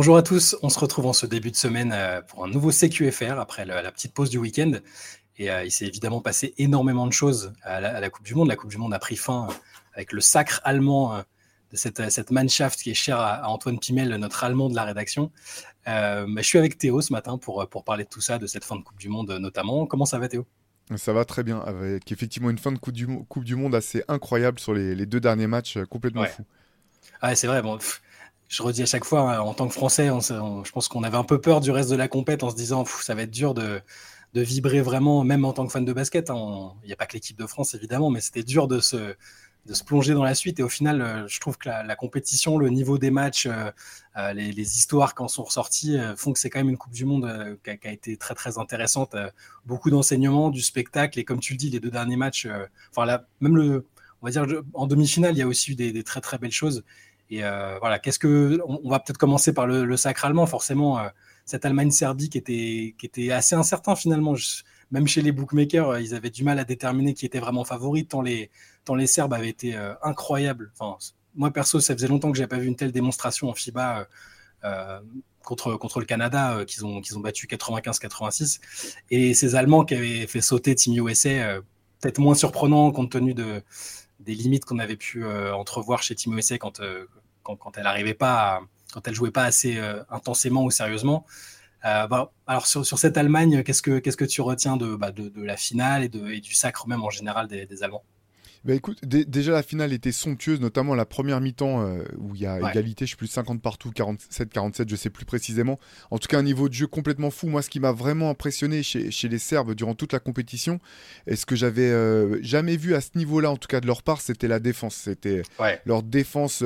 Bonjour à tous, on se retrouve en ce début de semaine pour un nouveau CQFR après la petite pause du week-end. Et il s'est évidemment passé énormément de choses à la Coupe du Monde. La Coupe du Monde a pris fin avec le sacre allemand de cette Mannschaft qui est chère à Antoine Pimmel, notre Allemand de la rédaction. Je suis avec Théo ce matin pour parler de tout ça, de cette fin de Coupe du Monde notamment. Comment ça va Théo ? Ça va très bien, avec effectivement une fin de Coupe du Monde assez incroyable sur les deux derniers matchs, complètement fou. Ouais, c'est vrai, bon, je redis à chaque fois, hein, en tant que Français, je pense qu'on avait un peu peur du reste de la compète en se disant « ça va être dur de vibrer vraiment, même en tant que fan de basket hein. ». Il n'y a pas que l'équipe de France évidemment, mais c'était dur de se plonger dans la suite. Et au final, je trouve que la compétition, le niveau des matchs, les histoires qui en sont ressorties font que c'est quand même une Coupe du Monde qui a été très, très intéressante. Beaucoup d'enseignements, du spectacle. Et comme tu le dis, les deux derniers matchs, on va dire en demi-finale, il y a aussi eu des très, très belles choses. Et on va peut-être commencer par le sacre allemand. Forcément, cette Allemagne-Serbie qui était assez incertain finalement. Même chez les bookmakers, ils avaient du mal à déterminer qui était vraiment favori, tant les Serbes avaient été incroyables. Enfin, moi, perso, ça faisait longtemps que je n'avais pas vu une telle démonstration en FIBA contre le Canada, qu'ils ont battu 95-86. Et ces Allemands qui avaient fait sauter Team USA, peut-être moins surprenant compte tenu des limites qu'on avait pu entrevoir chez Team USA quand elle n'arrivait pas, quand elle ne jouait pas assez intensément ou sérieusement. Alors sur cette Allemagne, qu'est-ce que tu retiens de la finale et du sacre même en général des Allemands ? Écoute, déjà la finale était somptueuse, notamment la première mi-temps où il y a égalité, je sais plus, 50 partout, 47-47, je sais plus précisément. En tout cas, un niveau de jeu complètement fou. Moi, ce qui m'a vraiment impressionné chez les Serbes durant toute la compétition, et ce que j'avais jamais vu à ce niveau-là, en tout cas de leur part, c'était la défense. C'était leur défense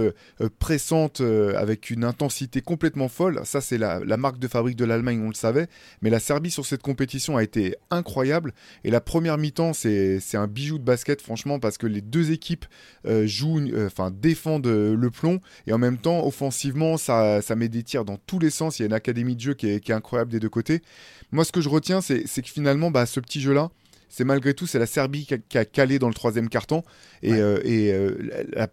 pressante avec une intensité complètement folle. Ça, c'est la marque de fabrique de l'Allemagne, on le savait. Mais la Serbie sur cette compétition a été incroyable. Et la première mi-temps, c'est un bijou de basket, franchement, parce que les deux équipes défendent le plomb, et en même temps offensivement ça met des tirs dans tous les sens. Il y a une académie de jeu qui est incroyable des deux côtés. Moi, ce que je retiens, c'est que finalement ce petit jeu là, c'est malgré tout, c'est la Serbie qui a calé dans le troisième quart-temps, et,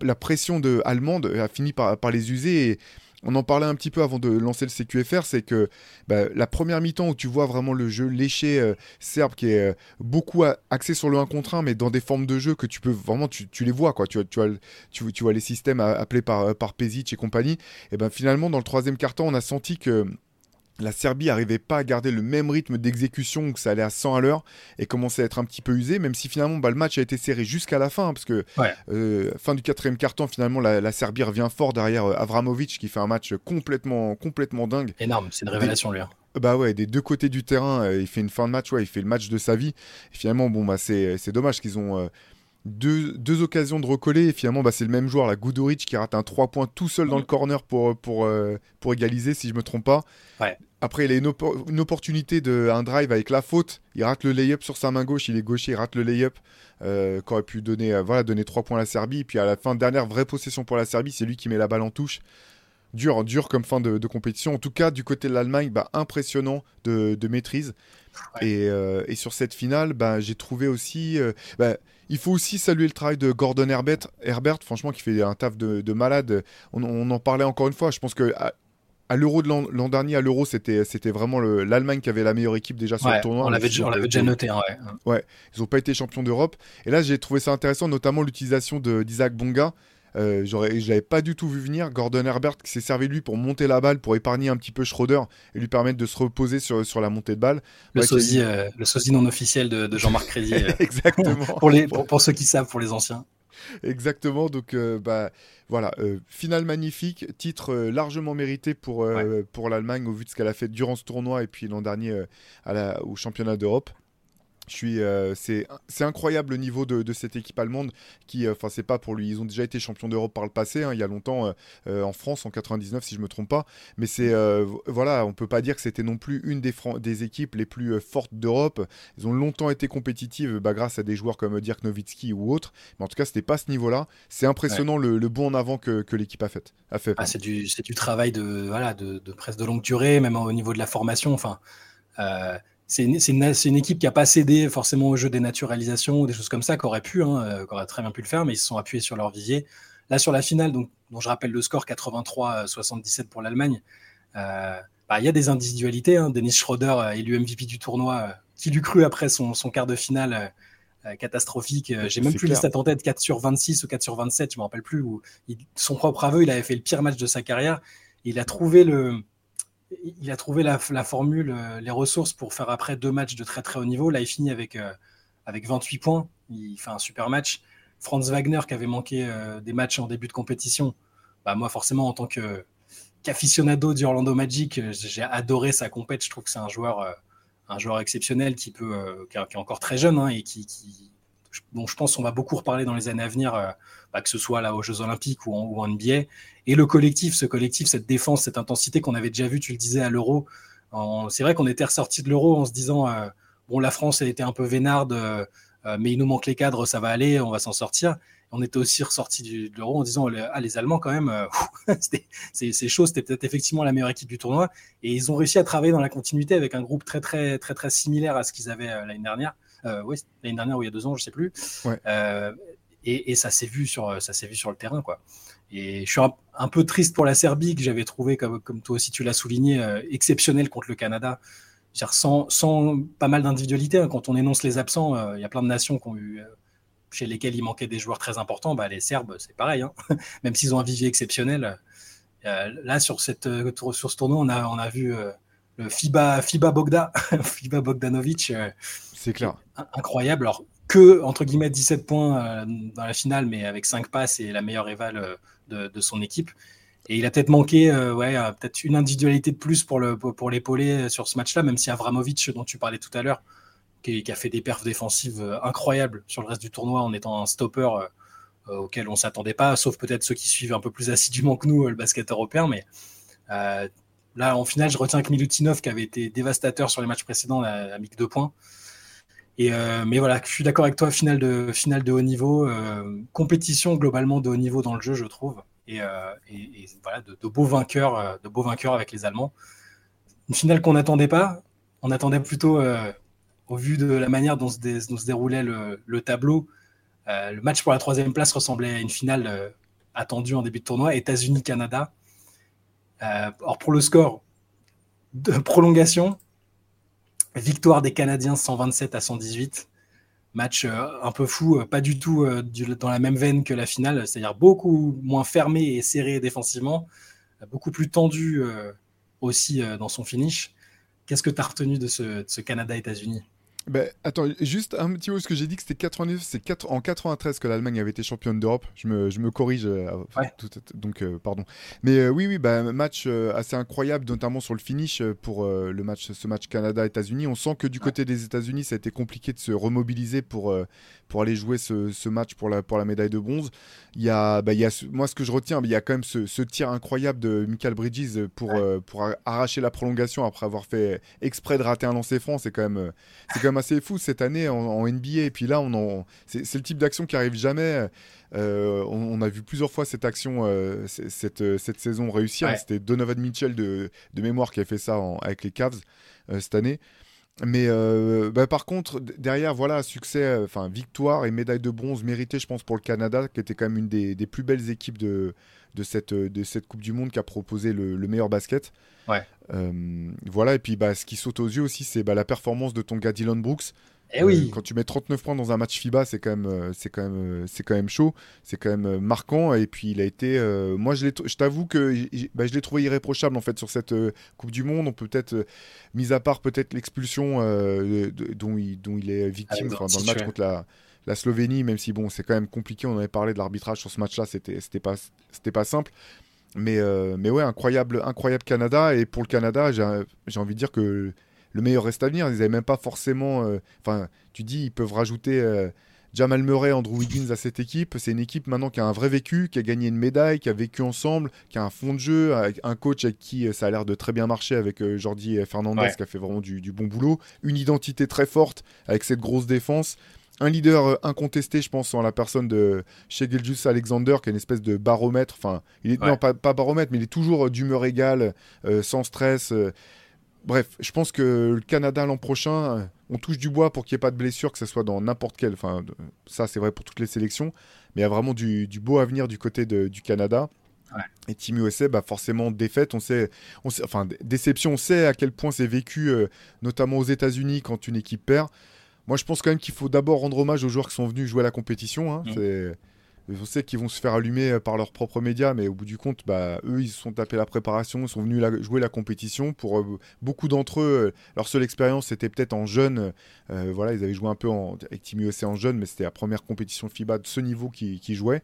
la pression allemande a fini par les user. Et on en parlait un petit peu avant de lancer le CQFR, c'est que la première mi-temps où tu vois vraiment le jeu léché serbe qui est beaucoup axé sur le 1 contre 1, mais dans des formes de jeu que tu peux vraiment, tu les vois, quoi. Tu vois les systèmes appelés par Pesic et compagnie. Et finalement, dans le troisième quart-temps, on a senti que la Serbie n'arrivait pas à garder le même rythme d'exécution, que ça allait à 100 à l'heure et commençait à être un petit peu usé, même si finalement le match a été serré jusqu'à la fin, hein, parce que fin du quatrième quart-temps, finalement la Serbie revient fort derrière Avramović qui fait un match complètement dingue. Énorme, c'est une révélation lui. Des deux côtés du terrain, il fait une fin de match, il fait le match de sa vie. Et finalement, c'est dommage qu'ils ont deux occasions de recoller, et finalement c'est le même joueur, la Gudurić, qui rate un 3 points tout seul dans le corner pour égaliser, si je me trompe pas. Après, il a une opportunité un drive avec la faute, il rate le lay-up sur sa main gauche, il est gaucher, il rate le lay-up qu'aurait pu donner 3 points à la Serbie. Et puis à la fin, dernière vraie possession pour la Serbie, c'est lui qui met la balle en touche. Dur comme fin de compétition. En tout cas, du côté de l'Allemagne, impressionnant de maîtrise. Et sur cette finale, j'ai trouvé aussi... il faut aussi saluer le travail de Gordon Herbert, franchement, qui fait un taf de malade. On en parlait encore une fois. Je pense que... À l'Euro de l'an dernier, à l'Euro, c'était vraiment l'Allemagne qui avait la meilleure équipe déjà sur le tournoi. On l'avait déjà noté. Ils n'ont pas été champions d'Europe. Et là, j'ai trouvé ça intéressant, notamment l'utilisation d'Isaac Bonga. Je l'avais pas du tout vu venir. Gordon Herbert qui s'est servi lui pour monter la balle, pour épargner un petit peu Schröder et lui permettre de se reposer sur la montée de balle. Le sosie non officiel de Jean-Marc Crédit. Exactement. Pour ceux qui savent, pour les anciens. Exactement, donc finale magnifique, titre largement mérité pour l'Allemagne au vu de ce qu'elle a fait durant ce tournoi et puis l'an dernier au championnat d'Europe. C'est incroyable le niveau de cette équipe allemande qui, c'est pas pour lui, ils ont déjà été champions d'Europe par le passé, hein, il y a longtemps en France en 99 si je me trompe pas, mais c'est on peut pas dire que c'était non plus une des équipes les plus fortes d'Europe. Ils ont longtemps été compétitives grâce à des joueurs comme Dirk Nowitzki ou autres, mais en tout cas c'était pas ce niveau-là. C'est impressionnant le bond en avant que l'équipe a fait. C'est du travail de presse de longue durée, même au niveau de la formation. C'est une équipe qui n'a pas cédé forcément au jeu des naturalisations ou des choses comme ça, qu'aurait très bien pu le faire, mais ils se sont appuyés sur leur vivier. Là, sur la finale, donc, dont je rappelle le score 83-77 pour l'Allemagne, Il y a des individualités. Dennis Schröder, élu MVP du tournoi, qui l'eût cru après son quart de finale catastrophique. J'ai même plus les stats en tête, 4 sur 26 ou 4 sur 27, je ne me rappelle plus. Où son propre aveu, il avait fait le pire match de sa carrière. Il a trouvé la formule, les ressources pour faire après deux matchs de très très haut niveau. Là, il finit avec 28 points. Il fait un super match. Franz Wagner, qui avait manqué des matchs en début de compétition, moi, forcément, en tant qu'aficionado du Orlando Magic, j'ai adoré sa compète. Je trouve que c'est un joueur exceptionnel qui est encore très jeune et dont je pense qu'on va beaucoup reparler dans les années à venir, que ce soit là aux Jeux Olympiques ou en NBA. Et le collectif, cette défense, cette intensité qu'on avait déjà vue, tu le disais, à l'Euro. C'est vrai qu'on était ressortis de l'Euro en se disant la France, elle était un peu vénarde, mais il nous manque les cadres, ça va aller, on va s'en sortir. On était aussi ressortis de l'Euro en disant les Allemands, quand même, c'est chaud, c'était peut-être effectivement la meilleure équipe du tournoi. Et ils ont réussi à travailler dans la continuité avec un groupe très, très, très, très similaire à ce qu'ils avaient l'année dernière. L'année dernière ou il y a 2 ans, je ne sais plus. Ouais. Et ça s'est vu sur le terrain, quoi. Et je suis un peu triste pour la Serbie, que j'avais trouvé, comme toi aussi tu l'as souligné, exceptionnelle contre le Canada. C'est-à-dire sans pas mal d'individualité. Quand on énonce les absents, il y a plein de nations qui ont eu... chez lesquels il manquait des joueurs très importants, les Serbes, c'est pareil. Même s'ils ont un vivier exceptionnel. Là, sur ce tournoi, on a vu le FIBA Bogdanović. C'est clair. Incroyable. Alors, entre guillemets, 17 points dans la finale, mais avec 5 passes et la meilleure éval de son équipe. Et il a peut-être manqué peut-être une individualité de plus pour l'épauler sur ce match-là, même si Avramović, dont tu parlais tout à l'heure, qui a fait des perfs défensives incroyables sur le reste du tournoi en étant un stopper auquel on ne s'attendait pas, sauf peut-être ceux qui suivent un peu plus assidûment que nous le basket européen. Mais là, en finale, je retiens que Milutinov, qui avait été dévastateur sur les matchs précédents, a mis que 2 points. Mais voilà, je suis d'accord avec toi, finale de haut niveau, compétition globalement de haut niveau dans le jeu, je trouve. Et voilà, de beaux vainqueurs avec les Allemands. Une finale qu'on n'attendait pas, on attendait plutôt... au vu de la manière dont se déroulait le tableau, le match pour la 3e place ressemblait à une finale attendue en début de tournoi, États-Unis-Canada. Or, pour le score de prolongation, victoire des Canadiens 127-118. Match un peu fou, pas du tout dans la même veine que la finale, c'est-à-dire beaucoup moins fermé et serré défensivement, beaucoup plus tendu aussi dans son finish. Qu'est-ce que tu as retenu de ce Canada-États-Unis ? Attends, juste un petit mot, parce que j'ai dit que c'était 89, en 93 que l'Allemagne avait été championne d'Europe. Je me corrige, ouais. Donc pardon. Mais match assez incroyable, notamment sur le finish pour ce match Canada-États-Unis. On sent que du côté des États-Unis, ça a été compliqué de se remobiliser pour aller jouer ce match pour la médaille de bronze. Moi, ce que je retiens, il y a quand même ce tir incroyable de Mikal Bridges pour arracher la prolongation après avoir fait exprès de rater un lancer franc. C'est quand même assez fou cette année en NBA, et puis là c'est le type d'action qui arrive jamais. On a vu plusieurs fois cette action cette saison réussir. Ouais. C'était Donovan Mitchell de mémoire qui a fait ça avec les Cavs cette année. Mais par contre, derrière, voilà, succès, victoire et médaille de bronze méritée, je pense, pour le Canada, qui était quand même une des plus belles équipes de cette Coupe du Monde, qui a proposé le meilleur basket. Ouais. Voilà, et puis ce qui saute aux yeux aussi, c'est la performance de ton gars Dillon Brooks. Et oui. Quand tu mets 39 points dans un match FIBA, c'est quand même chaud, c'est quand même marquant. Et puis il a été, moi je t'avoue que je l'ai trouvé irréprochable en fait sur cette Coupe du Monde. On peut peut-être, mis à part peut-être l'expulsion dont il est victime dans le match contre la Slovénie, même si c'est quand même compliqué. On avait parlé de l'arbitrage sur ce match-là, c'était pas simple. Mais ouais, incroyable Canada. Et pour le Canada, j'ai envie de dire que le meilleur reste à venir. Ils n'avaient même pas forcément... tu dis, ils peuvent rajouter Jamal Murray, Andrew Wiggins à cette équipe. C'est une équipe maintenant qui a un vrai vécu, qui a gagné une médaille, qui a vécu ensemble, qui a un fond de jeu, avec un coach avec qui ça a l'air de très bien marcher, avec Jordi Fernandez, ouais, qui a fait vraiment du bon boulot. Une identité très forte avec cette grosse défense. Un leader incontesté, je pense, en la personne de Gilgeous-Alexander, qui est une espèce de baromètre. Non, pas baromètre, mais il est toujours d'humeur égale, sans stress... Bref, je pense que le Canada l'an prochain, on touche du bois pour qu'il n'y ait pas de blessure, que ce soit dans n'importe quel. Ça, c'est vrai pour toutes les sélections. Mais il y a vraiment du beau avenir du côté du Canada. Ouais. Et Team USA, bah forcément défaite, on sait, enfin déception, on sait à quel point c'est vécu, notamment aux États-Unis quand une équipe perd. Moi, je pense quand même qu'il faut d'abord rendre hommage aux joueurs qui sont venus jouer à la compétition. Hein. On sait qu'ils vont se faire allumer par leurs propres médias, mais au bout du compte, bah, eux, ils se sont tapés la préparation, ils sont venus jouer la compétition. Pour beaucoup d'entre eux, leur seule expérience, c'était peut-être en jeune. Voilà, ils avaient joué un peu avec Team USA en jeune, mais c'était la première compétition FIBA de ce niveau qui jouait.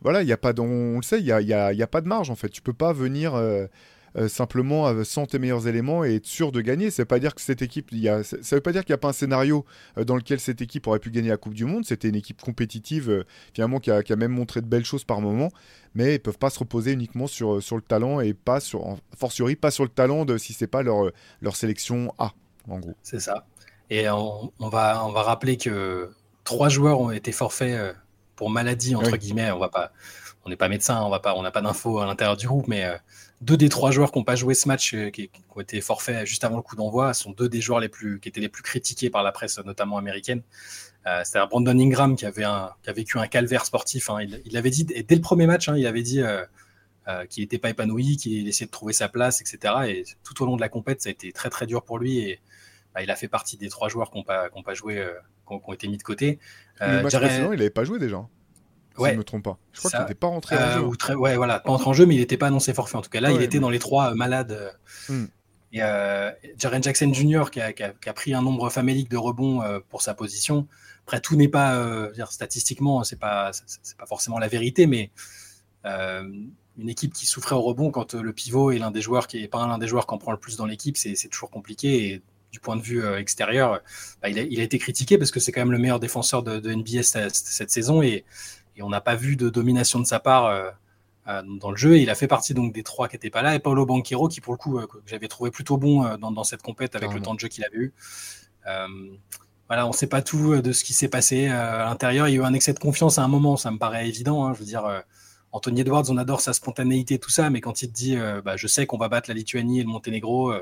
Voilà, y a pas de, on le sait, il n'y a pas de marge, en fait. Tu ne peux pas venir... simplement sans tes meilleurs éléments et être sûr de gagner. Ça ne veut pas dire que cette équipe, ça veut pas dire qu'il n'y a pas un scénario dans lequel cette équipe aurait pu gagner la Coupe du Monde. C'était une équipe compétitive, finalement, qui a même montré de belles choses par moment, mais ils ne peuvent pas se reposer uniquement sur le talent et pas fortiori pas sur le talent si ce n'est pas leur sélection A, en gros. C'est ça. Et on va rappeler que 3 joueurs ont été forfaits pour maladie, entre guillemets. On n'est pas médecin, on n'a pas d'infos à l'intérieur du groupe, mais 2 des 3 joueurs qui n'ont pas joué ce match, qui ont été forfaits juste avant le coup d'envoi, sont 2 des joueurs qui étaient les plus critiqués par la presse, notamment américaine. C'est-à-dire Brandon Ingram qui a vécu un calvaire sportif. Hein. Il l'avait dit, et dès le premier match, il avait dit qu'il n'était pas épanoui, qu'il essayait de trouver sa place, etc. Et tout au long de la compète, ça a été très, très dur pour lui. Et il a fait partie des 3 joueurs qui n'ont pas joué, qui ont été mis de côté. Le match précédent, il n'avait pas joué déjà. Si je ne me trompe pas. Je crois qu'il n'était pas rentré en jeu. Pas rentré en jeu, mais il n'était pas annoncé forfait. En tout cas, là, il était dans les 3 malades. Et Jaren Jackson Jr., qui a pris un nombre famélique de rebonds pour sa position. Après, tout n'est pas... statistiquement, ce n'est pas forcément la vérité, mais une équipe qui souffrait au rebond, quand le pivot est l'un des joueurs qui en prend le plus dans l'équipe, c'est toujours compliqué. Et du point de vue extérieur, il a été critiqué parce que c'est quand même le meilleur défenseur de NBA cette saison. Et on n'a pas vu de domination de sa part dans le jeu. Et il a fait partie donc des 3 qui n'étaient pas là. Et Paolo Banchero, qui pour le coup, que j'avais trouvé plutôt bon dans cette compète avec le temps de jeu qu'il avait eu. On ne sait pas tout de ce qui s'est passé à l'intérieur. Il y a eu un excès de confiance à un moment, ça me paraît évident. Je veux dire, Anthony Edwards, on adore sa spontanéité, tout ça. Mais quand il te dit je sais qu'on va battre la Lituanie et le Monténégro,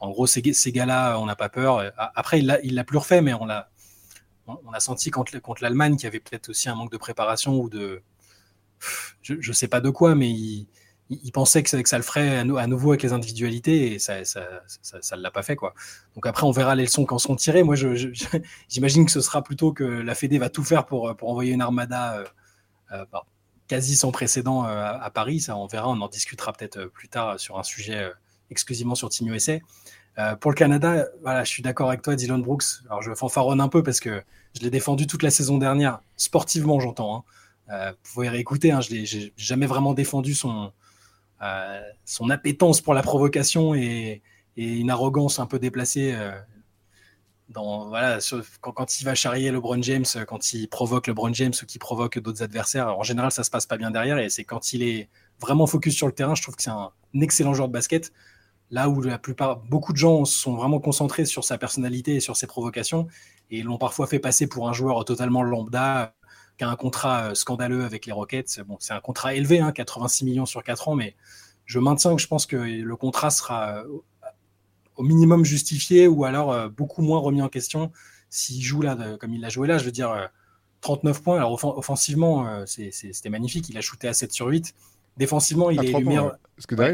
en gros, ces gars-là, on n'a pas peur. Après, il l'a plus refait, mais on a senti contre l'Allemagne qu'il y avait peut-être aussi un manque de préparation ou de... Je ne sais pas de quoi, mais il pensait que ça le ferait à nouveau avec les individualités et ça ne l'a pas fait. Quoi. Donc après, on verra les leçons qu'en seront tirées. Moi, j'imagine que ce sera plutôt que la Fédé va tout faire pour envoyer une armada quasi sans précédent à Paris. Ça, on verra, on en discutera peut-être plus tard sur un sujet exclusivement sur Team USA. Pour le Canada, je suis d'accord avec toi, Dillon Brooks. Alors, je fanfaronne un peu parce que je l'ai défendu toute la saison dernière, sportivement, j'entends. Vous pouvez réécouter, je n'ai jamais vraiment défendu son appétence pour la provocation et une arrogance un peu déplacée. Quand il va charrier LeBron James, quand il provoque LeBron James ou qu'il provoque d'autres adversaires, en général, ça ne se passe pas bien derrière. Et c'est quand il est vraiment focus sur le terrain, je trouve que c'est un excellent joueur de basket. Là où beaucoup de gens sont vraiment concentrés sur sa personnalité et sur ses provocations, et l'ont parfois fait passer pour un joueur totalement lambda, qui a un contrat scandaleux avec les Rockets. Bon, c'est un contrat élevé, 86 millions sur 4 ans, mais je maintiens que je pense que le contrat sera au minimum justifié, ou alors beaucoup moins remis en question s'il joue là, comme il l'a joué là. Je veux dire, 39 points, alors offensivement, c'était magnifique, il a shooté à 7 sur 8. Défensivement, il est le meilleur...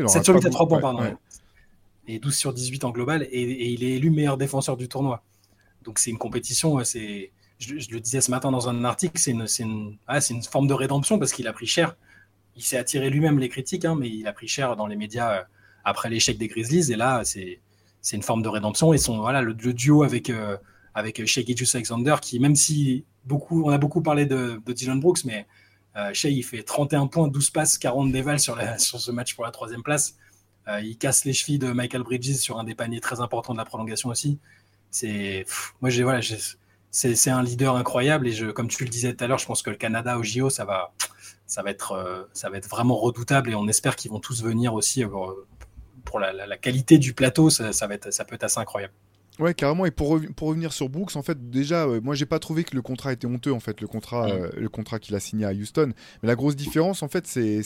7 sur 8 à 3 points, pardon. Ouais. Et 12 sur 18 en global, et il est élu meilleur défenseur du tournoi. Donc c'est une compétition, je le disais ce matin dans un article, c'est une forme de rédemption parce qu'il a pris cher. Il s'est attiré lui-même les critiques, mais il a pris cher dans les médias après l'échec des Grizzlies, et là c'est une forme de rédemption. Et le duo avec Shai Gilgeous-Alexander, qui, même si on a beaucoup parlé de Dillon Brooks, mais Shai, il fait 31 points, 12 passes, 40 dévals sur ce match pour la 3e place. Il casse les chevilles de Mikal Bridges sur un des paniers très importants de la prolongation aussi. C'est un leader incroyable, et comme tu le disais tout à l'heure, je pense que le Canada au JO, ça va être vraiment redoutable, et on espère qu'ils vont tous venir aussi pour la qualité du plateau. Ça peut être assez incroyable. Ouais, carrément. Et pour revenir sur Brooks, en fait, déjà, moi, j'ai pas trouvé que le contrat était honteux, en fait, le contrat qu'il a signé à Houston. Mais la grosse différence, en fait, c'est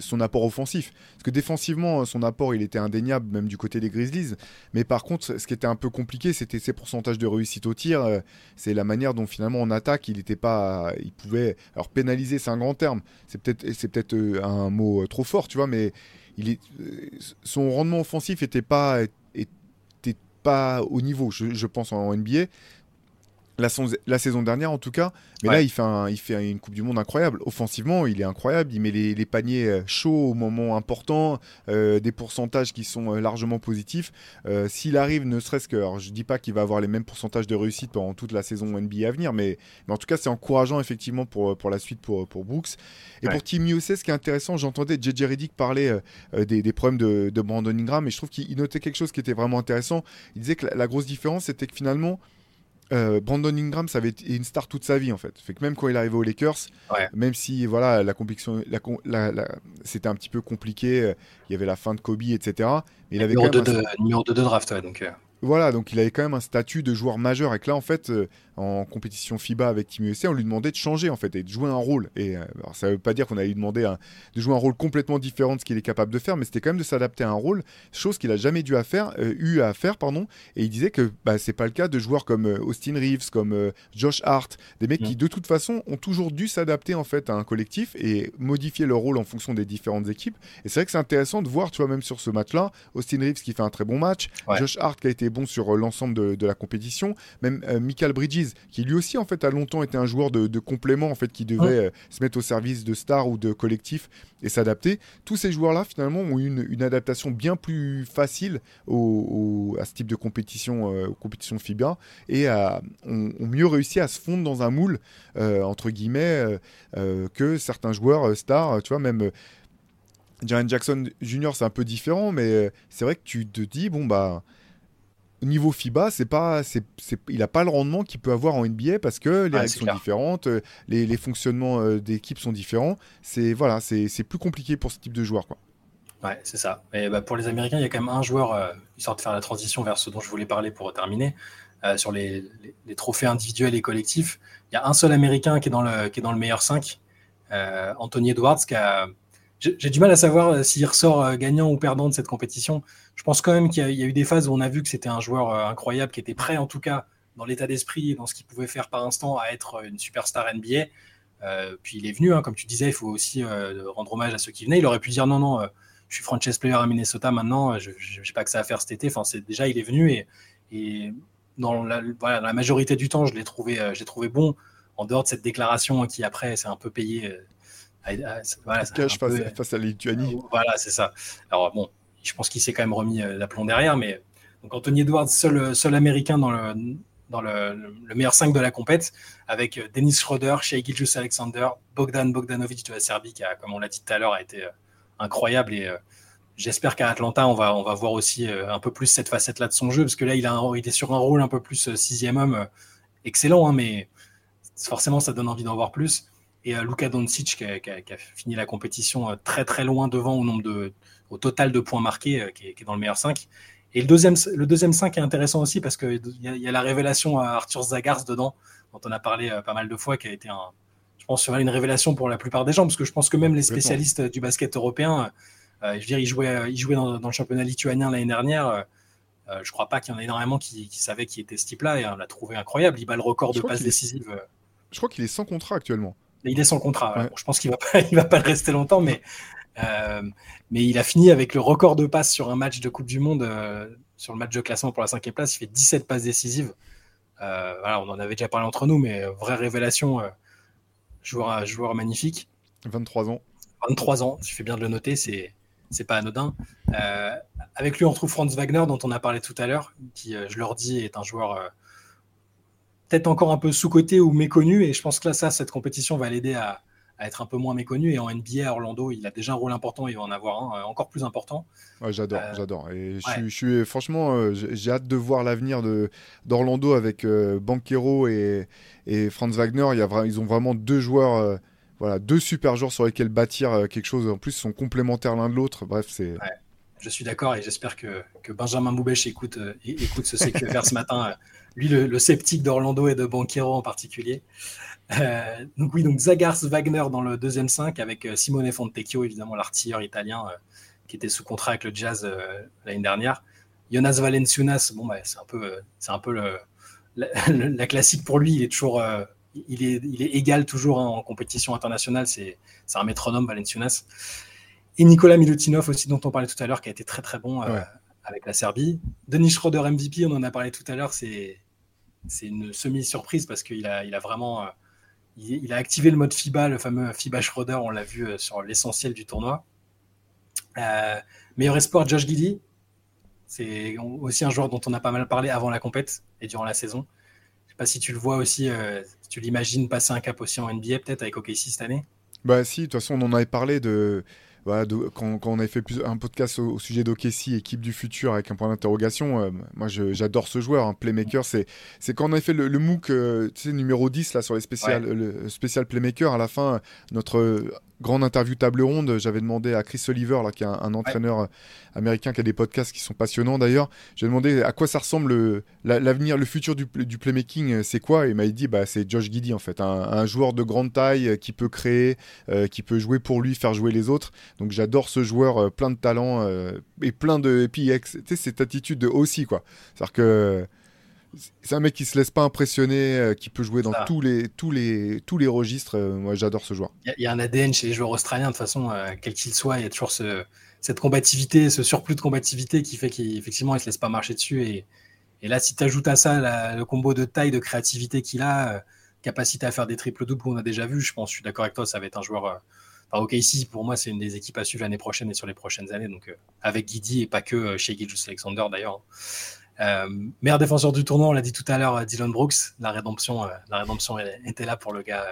son apport offensif. Parce que défensivement, son apport, il était indéniable, même du côté des Grizzlies. Mais par contre, ce qui était un peu compliqué, c'était ses pourcentages de réussite au tir. C'est la manière dont, finalement, en attaque, il était pas, il pouvait, alors pénaliser, c'est un grand terme. C'est peut-être un mot trop fort, tu vois, mais son rendement offensif était pas au niveau, je pense, en NBA. La saison dernière, en tout cas. Mais ouais. Là, il fait une Coupe du Monde incroyable. Offensivement, il est incroyable. Il met les paniers chauds au moment important, des pourcentages qui sont largement positifs. S'il arrive, ne serait-ce que... Alors, je ne dis pas qu'il va avoir les mêmes pourcentages de réussite pendant toute la saison NBA à venir, mais en tout cas, c'est encourageant, effectivement, pour la suite, pour Brooks. Et ouais. Pour Team USA, ce qui est intéressant, j'entendais JJ Redick parler des problèmes de Brandon Ingram, et je trouve qu'il notait quelque chose qui était vraiment intéressant. Il disait que la grosse différence, c'était que finalement... Brandon Ingram, ça avait été une star toute sa vie, en fait. Fait que même quand il arrivait aux Lakers, ouais. Même si voilà la c'était un petit peu compliqué, il y avait la fin de Kobe, etc. Mais il avait numéro 2 de draft, ouais, donc. Voilà, donc il avait quand même un statut de joueur majeur, et que là, en fait, en compétition FIBA avec Team USA, on lui demandait de changer, en fait, et de jouer un rôle. Et alors, ça ne veut pas dire qu'on allait lui demander de jouer un rôle complètement différent de ce qu'il est capable de faire, mais c'était quand même de s'adapter à un rôle, chose qu'il n'a jamais eu à faire. Et il disait que c'est pas le cas de joueurs comme Austin Reaves, comme Josh Hart, des mecs qui, de toute façon, ont toujours dû s'adapter, en fait, à un collectif et modifier leur rôle en fonction des différentes équipes. Et c'est vrai que c'est intéressant de voir, tu vois, même sur ce match-là, Austin Reaves qui fait un très bon match, ouais. Josh Hart qui a été bon sur l'ensemble de la compétition, même Mikal Bridges qui lui aussi en fait a longtemps été un joueur de complément en fait qui devait se mettre au service de stars ou de collectifs et s'adapter. Tous ces joueurs là finalement ont eu une adaptation bien plus facile à ce type de compétition, compétition FIBA, et ont mieux réussi à se fondre dans un moule entre guillemets que certains joueurs stars, tu vois, même Jaren Jackson Jr. c'est un peu différent, mais c'est vrai que tu te dis niveau FIBA, il n'a pas le rendement qu'il peut avoir en NBA parce que les règles sont différentes, les fonctionnements des équipes sont différents. C'est plus compliqué pour ce type de joueur, quoi. Ouais, c'est ça. Et pour les Américains, il y a quand même un joueur, histoire de faire la transition vers ce dont je voulais parler pour terminer, sur les trophées individuels et collectifs. Il y a un seul Américain qui est dans le meilleur 5, Anthony Edwards, qui a... J'ai du mal à savoir s'il ressort gagnant ou perdant de cette compétition. Je pense quand même qu'il y a eu des phases où on a vu que c'était un joueur incroyable, qui était prêt, en tout cas, dans l'état d'esprit et dans ce qu'il pouvait faire par instant, à être une superstar NBA. Puis il est venu, hein, comme tu disais, il faut aussi rendre hommage à ceux qui venaient. Il aurait pu dire non, je suis franchise player à Minnesota maintenant, je n'ai pas que ça à faire cet été. Enfin, déjà, il est venu et dans la majorité du temps, je l'ai trouvé bon, en dehors de cette déclaration qui, après, s'est un peu payée. Face à la Lituanie. Voilà, c'est ça. Alors bon, je pense qu'il s'est quand même remis l'aplomb derrière, mais donc Anthony Edwards, seul Américain dans le meilleur 5 de la compète, avec Dennis Schröder, Gilgeous-Alexander, Bogdan Bogdanović de la Serbie, qui a, comme on l'a dit tout à l'heure, a été incroyable, et j'espère qu'à Atlanta, on va voir aussi un peu plus cette facette-là de son jeu, parce que là, il est sur un rôle un peu plus sixième homme, excellent, hein, mais forcément, ça donne envie d'en voir plus. Et Luka Doncic qui a fini la compétition très très loin devant au total de points marqués, qui est dans le meilleur 5. Et le deuxième 5 est intéressant aussi parce qu'il y a la révélation à Arthur Zagars dedans, dont on a parlé pas mal de fois, qui a été, je pense, une révélation pour la plupart des gens, parce que je pense que même les spécialistes du basket européen, je veux dire, ils jouaient dans le championnat lituanien l'année dernière, je ne crois pas qu'il y en a énormément qui savaient qui était ce type-là, et on l'a trouvé incroyable. Il bat le record de passes décisives. Je crois qu'il est sans contrat actuellement. Il est sans contrat. Ouais. Bon, je pense qu'il ne va pas le rester longtemps, mais il a fini avec le record de passes sur un match de Coupe du Monde, sur le match de classement pour la 5e place. Il fait 17 passes décisives. Voilà, on en avait déjà parlé entre nous, mais vraie révélation, joueur magnifique. 23 ans. 23 ans, je fais bien de le noter, c'est pas anodin. Avec lui, on retrouve Franz Wagner, dont on a parlé tout à l'heure, qui, je leur dis, est un joueur... peut-être encore un peu sous-coté ou méconnu, et je pense que là, cette compétition va l'aider à être un peu moins méconnu, et en NBA, Orlando, il a déjà un rôle important, il va en avoir un encore plus important. Ouais, j'adore. Et ouais. je suis, franchement, j'ai hâte de voir l'avenir d'Orlando avec Banchero et Franz Wagner. Ils ont vraiment deux joueurs, deux super joueurs sur lesquels bâtir quelque chose. En plus, ils sont complémentaires l'un de l'autre. Bref, c'est... Ouais. Je suis d'accord et j'espère que Benjamin Moubèche écoute ce CQFR ce matin. Lui, le sceptique d'Orlando et de Banchero en particulier. Donc Zagars Wagner dans le deuxième 5 avec Simone Fontecchio, évidemment l'artilleur italien qui était sous contrat avec le Jazz l'année dernière. Jonas Valenciunas, c'est un peu la classique pour lui. Il est toujours il est égal toujours hein, en compétition internationale. C'est un métronome, Valenciunas. Et Nicolas Milutinov aussi, dont on parlait tout à l'heure, qui a été très très bon avec la Serbie. Dennis Schröder MVP, on en a parlé tout à l'heure, c'est une semi-surprise parce qu'il a vraiment il a activé le mode FIBA, le fameux FIBA Schröder, on l'a vu sur l'essentiel du tournoi. Meilleur espoir, Josh Giddy, c'est aussi un joueur dont on a pas mal parlé avant la compète et durant la saison. Je ne sais pas si tu le vois aussi, si tu l'imagines passer un cap aussi en NBA peut-être avec OKC cette année. Bah si, de toute façon on en avait parlé quand on avait fait un podcast au sujet d'OKC, équipe du futur avec un point d'interrogation, moi j'adore ce joueur, un playmaker, c'est quand on avait fait le MOOC numéro 10 là, sur les spéciales, le spécial playmaker, à la fin, notre grande interview table ronde, j'avais demandé à Chris Oliver, là, qui est un entraîneur américain qui a des podcasts qui sont passionnants d'ailleurs, j'ai demandé à quoi ça ressemble l'avenir, le futur du playmaking, c'est quoi, et il m'a dit c'est Josh Giddy en fait, un joueur de grande taille qui peut créer, qui peut jouer pour lui, faire jouer les autres. Donc j'adore ce joueur, plein de talent et puis cette attitude de aussi quoi. C'est-à-dire que c'est un mec qui se laisse pas impressionner, qui peut jouer dans tous les registres. Moi j'adore ce joueur. Il y a un ADN chez les joueurs australiens de toute façon, quel qu'il soit, il y a toujours cette combativité, ce surplus de combativité qui fait qu'effectivement il se laisse pas marcher dessus. Et là si tu ajoutes à ça le combo de taille, de créativité qu'il a, capacité à faire des triples doubles qu'on a déjà vu, je pense, je suis d'accord avec toi, ça va être un joueur. Ici, pour moi, c'est une des équipes à suivre l'année prochaine et sur les prochaines années, donc avec Giddy et pas que chez Gilgeous-Alexander d'ailleurs. Meilleur défenseur du tournoi, on l'a dit tout à l'heure, Dillon Brooks. La rédemption était là pour le gars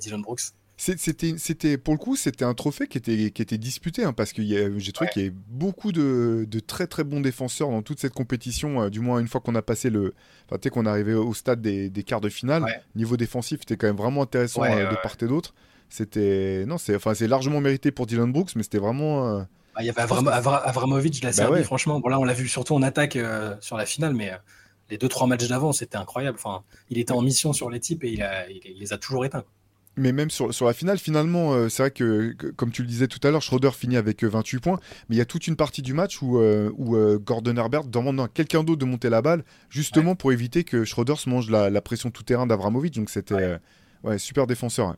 Dillon Brooks. C'était pour le coup, c'était un trophée qui était disputé hein, parce que j'ai trouvé qu'il y avait beaucoup de très très bons défenseurs dans toute cette compétition. Du moins une fois qu'on a passé qu'on arrivait au stade des quarts de finale, niveau défensif, c'était quand même vraiment intéressant de part et d'autre. C'est largement mérité pour Dillon Brooks, mais c'était vraiment. Il y avait Avramović de la Serbie, franchement. Bon, là, on l'a vu surtout en attaque sur la finale, mais les 2-3 matchs d'avant, c'était incroyable. Enfin, il était en mission sur les types et il les a toujours éteints. Mais même sur la finale, finalement, c'est vrai que, comme tu le disais tout à l'heure, Schröder finit avec 28 points, mais il y a toute une partie du match où Gordon Herbert demande à quelqu'un d'autre de monter la balle, justement pour éviter que Schröder se mange la pression tout-terrain d'Avramović. Donc, c'était super défenseur. Hein.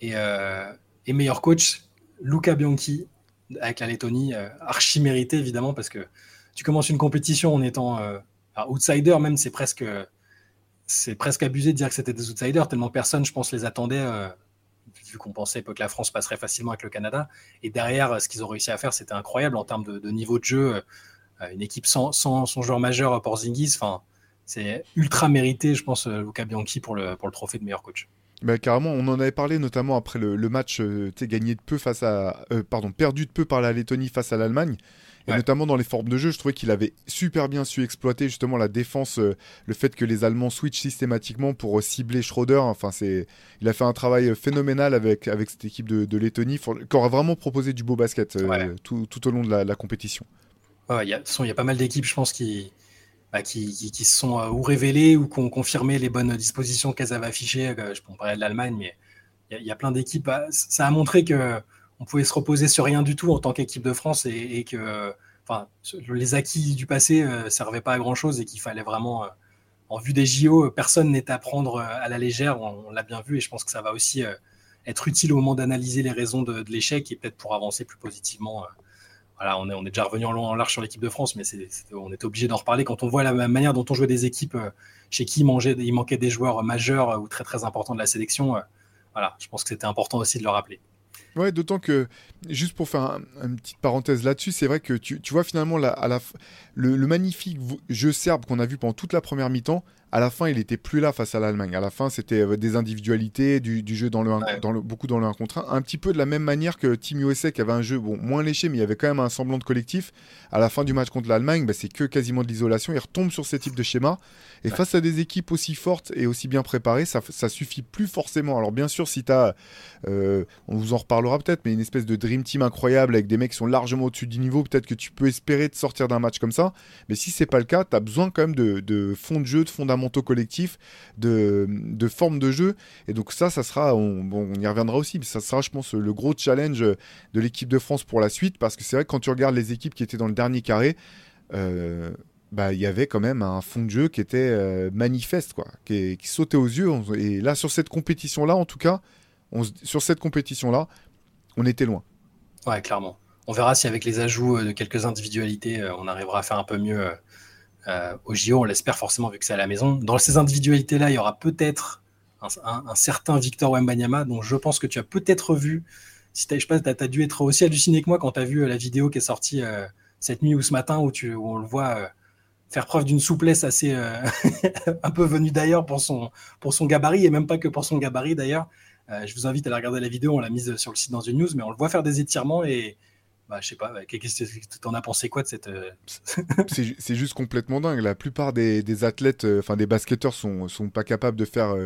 Et meilleur coach, Luca Bianchi avec la Lettonie, archi mérité évidemment, parce que tu commences une compétition en étant outsider, même c'est presque abusé de dire que c'était des outsiders, tellement personne, je pense, les attendait, vu qu'on pensait que la France passerait facilement avec le Canada. Et derrière, ce qu'ils ont réussi à faire, c'était incroyable en termes de niveau de jeu, une équipe sans son joueur majeur, Porzingis, c'est ultra mérité, je pense, Luca Bianchi pour le trophée de meilleur coach. Bah, carrément, on en avait parlé notamment après le match gagné de peu perdu de peu par la Lettonie face à l'Allemagne. Et notamment dans les formes de jeu, je trouvais qu'il avait super bien su exploiter justement la défense, le fait que les Allemands switchent systématiquement pour cibler Schröder. Enfin, il a fait un travail phénoménal avec cette équipe de Lettonie, qui aura vraiment proposé du beau basket tout au long de la compétition. Il y a pas mal d'équipes, je pense, qui se sont ou révélés ou qui ont confirmé les bonnes dispositions qu'elles avaient affichées. Je peux en parler de l'Allemagne, mais il y a plein d'équipes. Ça a montré qu'on pouvait se reposer sur rien du tout en tant qu'équipe de France et que les acquis du passé ne servaient pas à grand-chose et qu'il fallait vraiment, en vue des JO, personne n'est à prendre à la légère. On l'a bien vu et je pense que ça va aussi être utile au moment d'analyser les raisons de l'échec et peut-être pour avancer plus positivement. Voilà, on est déjà revenu en long en large sur l'équipe de France, mais on est obligé d'en reparler quand on voit la manière dont on jouait des équipes chez qui il manquait des joueurs majeurs ou très très importants de la sélection. Voilà, je pense que c'était important aussi de le rappeler. Ouais, d'autant que, juste pour faire une petite parenthèse là-dessus, c'est vrai que tu vois finalement le magnifique jeu serbe qu'on a vu pendant toute la première mi-temps, à la fin il n'était plus là face à l'Allemagne. À la fin c'était des individualités, du jeu beaucoup dans le 1 contre 1, un petit peu de la même manière que Team USA qui avait un jeu moins léché, mais il y avait quand même un semblant de collectif. À la fin du match contre l'Allemagne, c'est que quasiment de l'isolation, ils retombent sur ce type de schéma. Et face à des équipes aussi fortes et aussi bien préparées, ça ne suffit plus forcément. Alors bien sûr, si tu as, on vous en reparlera peut-être, mais une espèce de dream Dream Team incroyable avec des mecs qui sont largement au-dessus du niveau, peut-être que tu peux espérer te sortir d'un match comme ça. Mais si c'est pas le cas, tu as besoin quand même de fonds de jeu, de fondamentaux collectifs, de formes de jeu. Et donc ça sera, on y reviendra aussi, mais ça sera, je pense, le gros challenge de l'équipe de France pour la suite. Parce que c'est vrai que quand tu regardes les équipes qui étaient dans le dernier carré, il y avait quand même un fond de jeu qui était manifeste, quoi, qui sautait aux yeux. Et là, sur cette compétition-là, en tout cas, on était loin. Ouais, clairement. On verra si avec les ajouts de quelques individualités, on arrivera à faire un peu mieux au JO. On l'espère forcément, vu que c'est à la maison. Dans ces individualités-là, il y aura peut-être un certain Victor Wembanyama, dont je pense que tu as peut-être vu. Si je sais pas, tu as dû être aussi halluciné que moi quand tu as vu la vidéo qui est sortie cette nuit ou ce matin, où on le voit faire preuve d'une souplesse assez un peu venue d'ailleurs pour son gabarit, et même pas que pour son gabarit d'ailleurs. Je vous invite à la regarder, la vidéo, on l'a mise sur le site dans une news, mais on le voit faire des étirements et je sais pas, t'en as pensé quoi de cette... c'est juste complètement dingue. La plupart des athlètes, des basketteurs sont pas capables de faire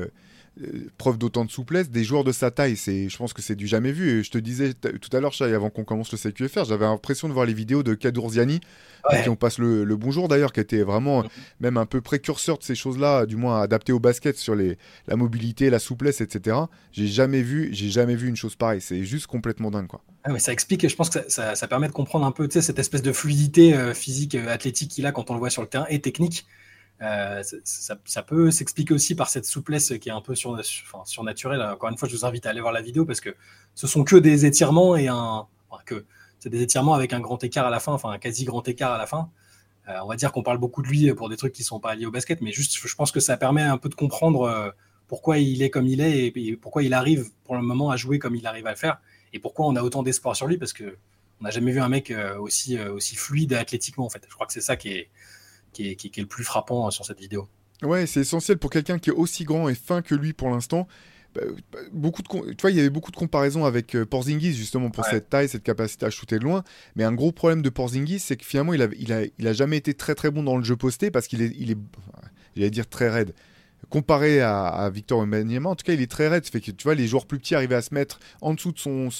preuve d'autant de souplesse. Des joueurs de sa taille, je pense que c'est du jamais vu. Et je te disais tout à l'heure, Chai, avant qu'on commence le CQFR, j'avais l'impression de voir les vidéos de Kadurziani, ouais, à qui on passe le bonjour d'ailleurs, qui était vraiment même un peu précurseur de ces choses-là, du moins adapté au basket sur la mobilité, la souplesse, etc. J'ai jamais vu une chose pareille. C'est juste complètement dingue, quoi. Ah, mais ça explique, et je pense que ça permet de comprendre un peu cette espèce de fluidité physique, athlétique qu'il a quand on le voit sur le terrain, et technique. Ça peut s'expliquer aussi par cette souplesse qui est un peu surnaturelle. Encore une fois, je vous invite à aller voir la vidéo, parce que ce sont que des étirements c'est des étirements avec un grand écart à la fin, un quasi grand écart à la fin. On va dire qu'on parle beaucoup de lui pour des trucs qui ne sont pas liés au basket, mais juste, je pense que ça permet un peu de comprendre pourquoi il est comme il est, et pourquoi il arrive pour le moment à jouer comme il arrive à le faire, et pourquoi on a autant d'espoir sur lui, parce que on n'a jamais vu un mec aussi fluide athlétiquement, en fait. Je crois que c'est ça qui est le plus frappant sur cette vidéo. Ouais, c'est essentiel pour quelqu'un qui est aussi grand et fin que lui pour l'instant. Il y avait beaucoup de comparaisons avec Porzingis, justement, pour cette taille, cette capacité à shooter de loin. Mais un gros problème de Porzingis, c'est que finalement, il a jamais été très très bon dans le jeu posté, parce qu'il est j'allais dire très raide. Comparé à Victor Wembanyama, en tout cas, il est très raide. Ça fait que, tu vois, les joueurs plus petits arrivaient à se mettre en dessous de son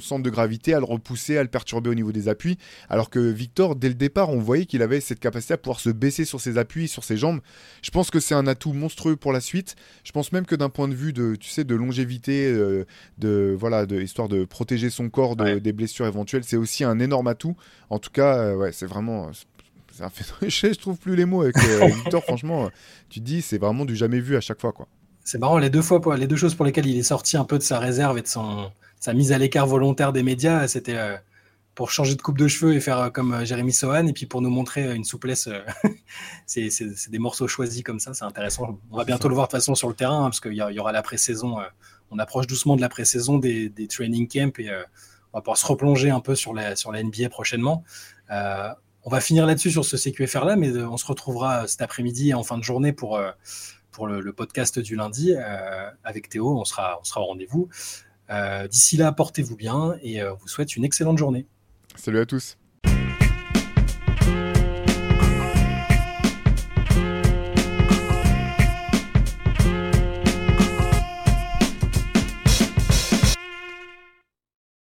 centre de gravité, à le repousser, à le perturber au niveau des appuis. Alors que Victor, dès le départ, on voyait qu'il avait cette capacité à pouvoir se baisser sur ses appuis, sur ses jambes. Je pense que c'est un atout monstrueux pour la suite. Je pense même que d'un point de vue de longévité, histoire de protéger son corps des blessures éventuelles, c'est aussi un énorme atout. En tout cas, c'est vraiment... C'est un phénomène, je trouve plus les mots avec Victor, franchement, tu te dis, c'est vraiment du jamais vu à chaque fois, quoi. C'est marrant, les deux choses pour lesquelles il est sorti un peu de sa réserve et de sa mise à l'écart volontaire des médias, c'était pour changer de coupe de cheveux et faire comme Jérémy Sohan, et puis pour nous montrer une souplesse. C'est des morceaux choisis comme ça, c'est intéressant. On va bientôt le voir de toute façon sur le terrain, parce qu'il y aura la pré-saison. On approche doucement de la pré-saison des training camps, et on va pouvoir se replonger un peu sur la NBA prochainement. On va finir là-dessus sur ce CQFR-là, mais on se retrouvera cet après-midi et en fin de journée pour le podcast du lundi avec Théo. On sera au rendez-vous. D'ici là, portez-vous bien, et on vous souhaite une excellente journée. Salut à tous.